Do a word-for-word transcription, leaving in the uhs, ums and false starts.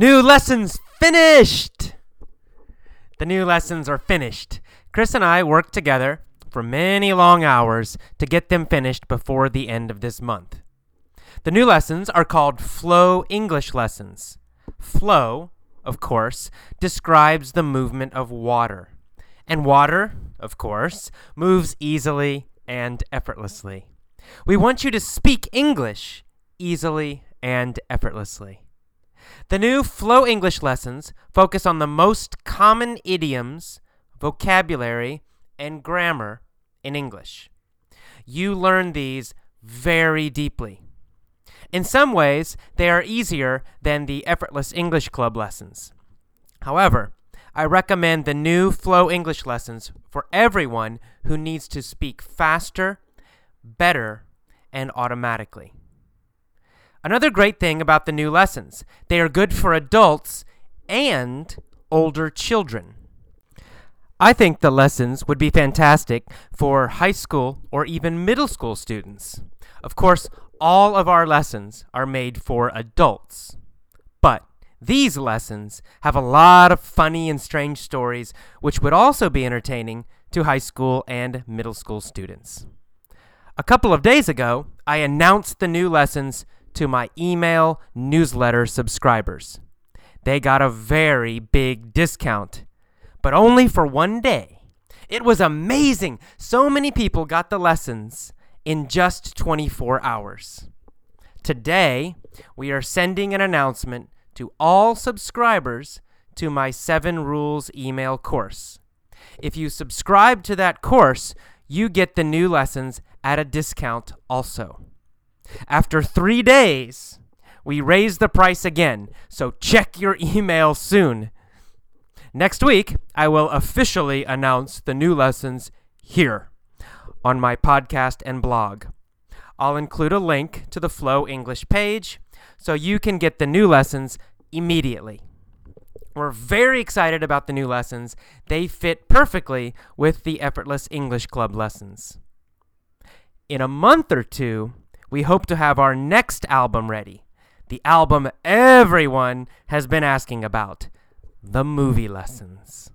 New lessons finished! The new lessons are finished. Chris and I worked together for many long hours to get them finished before the end of this month. The new lessons are called Flow English Lessons. Flow, of course, describes the movement of water. And water, of course, moves easily and effortlessly. We want you to speak English easily and effortlessly. The new Flow English lessons focus on the most common idioms, vocabulary, and grammar in English. You learn these very deeply. In some ways, they are easier than the Effortless English Club lessons. However, I recommend the new Flow English lessons for everyone who needs to speak faster, better, and automatically. Another great thing about the new lessons, they are good for adults and older children. I think the lessons would be fantastic for high school or even middle school students. Of course, all of our lessons are made for adults. But these lessons have a lot of funny and strange stories, which would also be entertaining to high school and middle school students. A couple of days ago, I announced the new lessons to my email newsletter subscribers. They got a very big discount, but only for one day. It was amazing. So many people got the lessons in just twenty-four hours. Today, we are sending an announcement to all subscribers to my seven rules email course. If you subscribe to that course, you get the new lessons at a discount also. After three days, we raise the price again, so check your email soon. Next week, I will officially announce the new lessons here on my podcast and blog. I'll include a link to the Flow English page so you can get the new lessons immediately. We're very excited about the new lessons. They fit perfectly with the Effortless English Club lessons. In a month or two, we hope to have our next album ready, the album everyone has been asking about, The Movie Lessons.